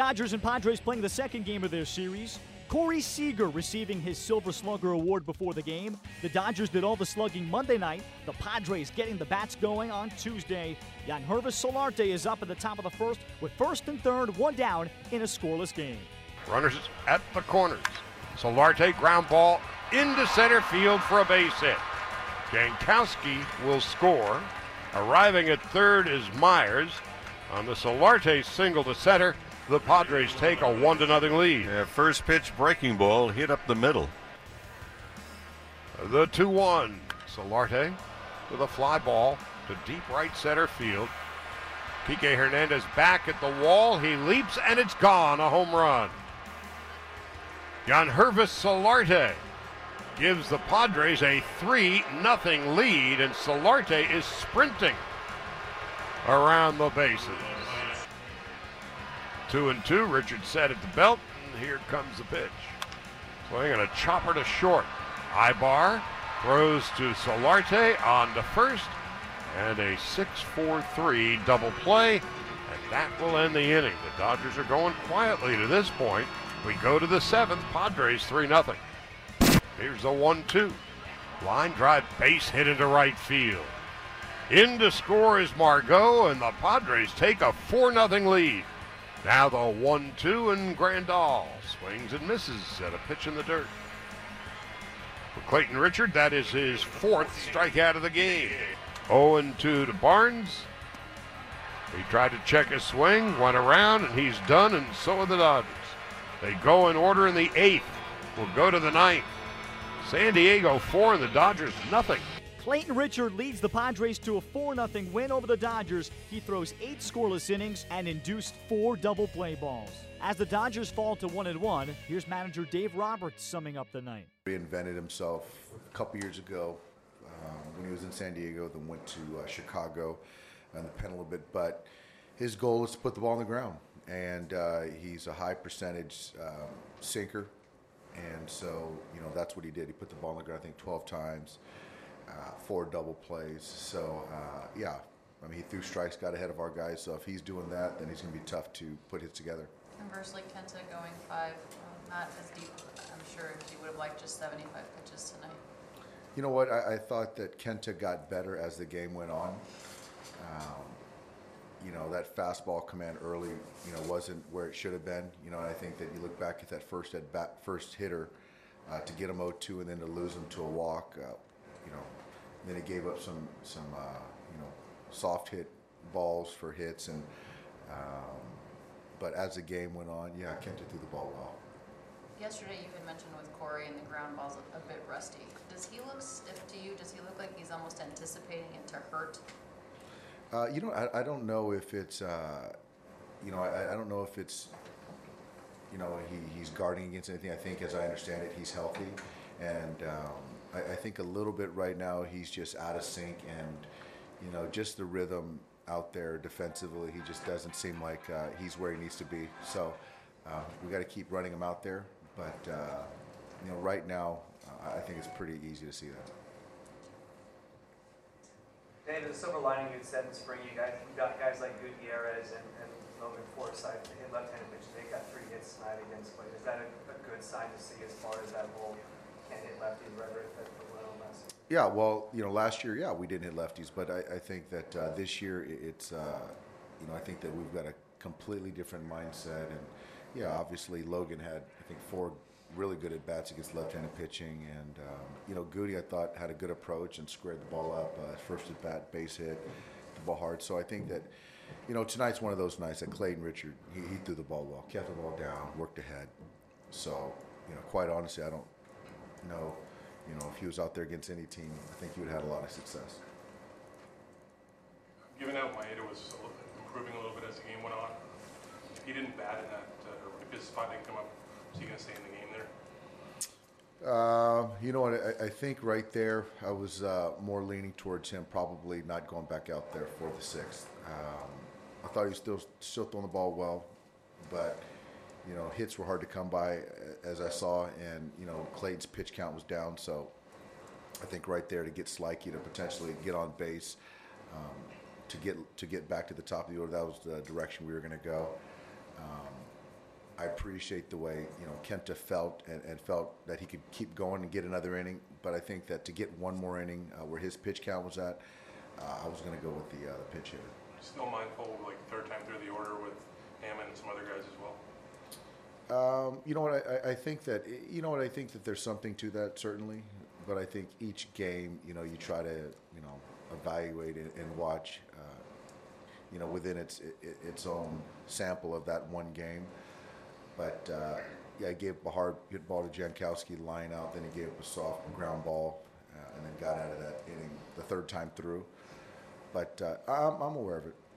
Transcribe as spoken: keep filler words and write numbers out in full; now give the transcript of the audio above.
Dodgers and Padres playing the second game of their series. Corey Seager receiving his Silver Slugger award before the game. The Dodgers did all the slugging Monday night. The Padres getting the bats going on Tuesday. Yangervis Solarte is up at the top of the first with first and third, one down in a scoreless game. Runners at the corners. Solarte ground ball into center field for a base hit. Jankowski will score. Arriving at third is Myers. On the Solarte single to center, the Padres take a one to nothing lead. Their first pitch breaking ball hit up the middle. The two one. Solarte with a fly ball to deep right center field. Kike Hernandez back at the wall. He leaps and it's gone. A home run. Yangervis Solarte gives the Padres a three nothing lead, and Solarte is sprinting around the bases. Two and two, Richard set at the belt, and here comes the pitch. Swing and a chopper to short. Ibar throws to Solarte on to first, and a six four three double play, and that will end the inning. The Dodgers are going quietly to this point. We go to the seventh, Padres three nothing. Here's the one two. Line drive base hit into right field. In to score is Margot, and the Padres take a four nothing lead. Now the one two, and Grandall swings and misses at a pitch in the dirt. For Clayton Richard, that is his fourth strikeout of the game. oh and two to Barnes. He tried to check his swing, went around, and he's done, and so are the Dodgers. They go in order in the eighth. We'll go to the ninth. San Diego four and the Dodgers nothing. Clayton Richard leads the Padres to a four nothing win over the Dodgers. He throws eight scoreless innings and induced four double play balls. As the Dodgers fall to one and one, here's manager Dave Roberts summing up the night. He reinvented himself a couple years ago um, when he was in San Diego, then went to uh, Chicago on the pen a little bit. But his goal is to put the ball on the ground, and uh, he's a high percentage uh, sinker. And so, you know, that's what he did. He put the ball on the ground, I think, twelve times, uh, four double plays. So, uh, yeah, I mean, he threw strikes, got ahead of our guys. So if he's doing that, then he's going to be tough to put hits together. Conversely, Kenta going five, um, not as deep, I'm sure, as you would have liked, just seventy-five pitches tonight. You know what? I, I thought that Kenta got better as the game went on. Um, you know, that fastball command early, you know, wasn't where it should have been. You know, and I think that you look back at that first at bat, first hitter uh, to get him oh two and then to lose him to a walk, uh, you know, then he gave up some, some uh, you know, soft hit balls for hits. And um, but as the game went on, yeah, Kenta threw the ball well. Yesterday you had mentioned with Corey and the ground ball's a, a bit rusty. Does he look stiff to you? Does he look like he's almost anticipating it to hurt? Uh, you know, I, I don't know if it's, uh, you know, I, I don't know if it's, you know, he, he's guarding against anything. I think, as I understand it, he's healthy. And um, I, I think a little bit right now he's just out of sync. And, you know, just the rhythm out there defensively, he just doesn't seem like uh, he's where he needs to be. So uh, we got to keep running him out there. But, uh, you know, right now uh, I think it's pretty easy to see that. Dave, the silver lining you'd said in spring, you guys, you got guys like Gutierrez and, and Logan Forsythe to hit left-handed pitch. They got three hits tonight against Clayton. Is that a, a good sign to see as far as that whole can't hit lefties rhetoric that the little mess? Yeah, well, you know, last year, yeah, we didn't hit lefties, but I, I think that uh, this year it's, uh, you know, I think that we've got a completely different mindset, and yeah, obviously Logan had I think four really good at bats against left-handed pitching, and um, you know, Goody I thought had a good approach and squared the ball up. Uh, first at bat, base hit, the ball hard. So I think that, you know, tonight's one of those nights that Clayton Richard he, he threw the ball well, kept the ball down, worked ahead. So you know, quite honestly, I don't know, you know, if he was out there against any team, I think he would have had a lot of success. Given that Maeda was a little, improving a little bit as the game went on, if he didn't bat in that, uh, if his spot didn't come up, was he going to stay in the game? Uh, you know what, I, I think right there I was uh, more leaning towards him probably not going back out there for the sixth. Um, I thought he was still, still throwing the ball well, but, you know, hits were hard to come by, as I saw, and, you know, Clayton's pitch count was down, so I think right there to get Slyke to potentially get on base, um, to get to get back to the top of the order, that was the direction we were going to go. Um, I appreciate the way, you know, Kenta felt and, and felt that he could keep going and get another inning. But I think that to get one more inning uh, where his pitch count was at, uh, I was going to go with the uh, pitch hitter. Still mindful, like third time through the order with Hammond and some other guys as well. Um, you know what, I, I think that, you know what, I think that there's something to that, certainly, but I think each game, you know, you try to, you know, evaluate it and watch, uh, you know, within its its own sample of that one game. But, uh, yeah, I gave a hard hit ball to Jankowski, line out, then he gave up a soft ground ball, uh, and then got out of that inning the third time through. But uh, I'm, I'm aware of it.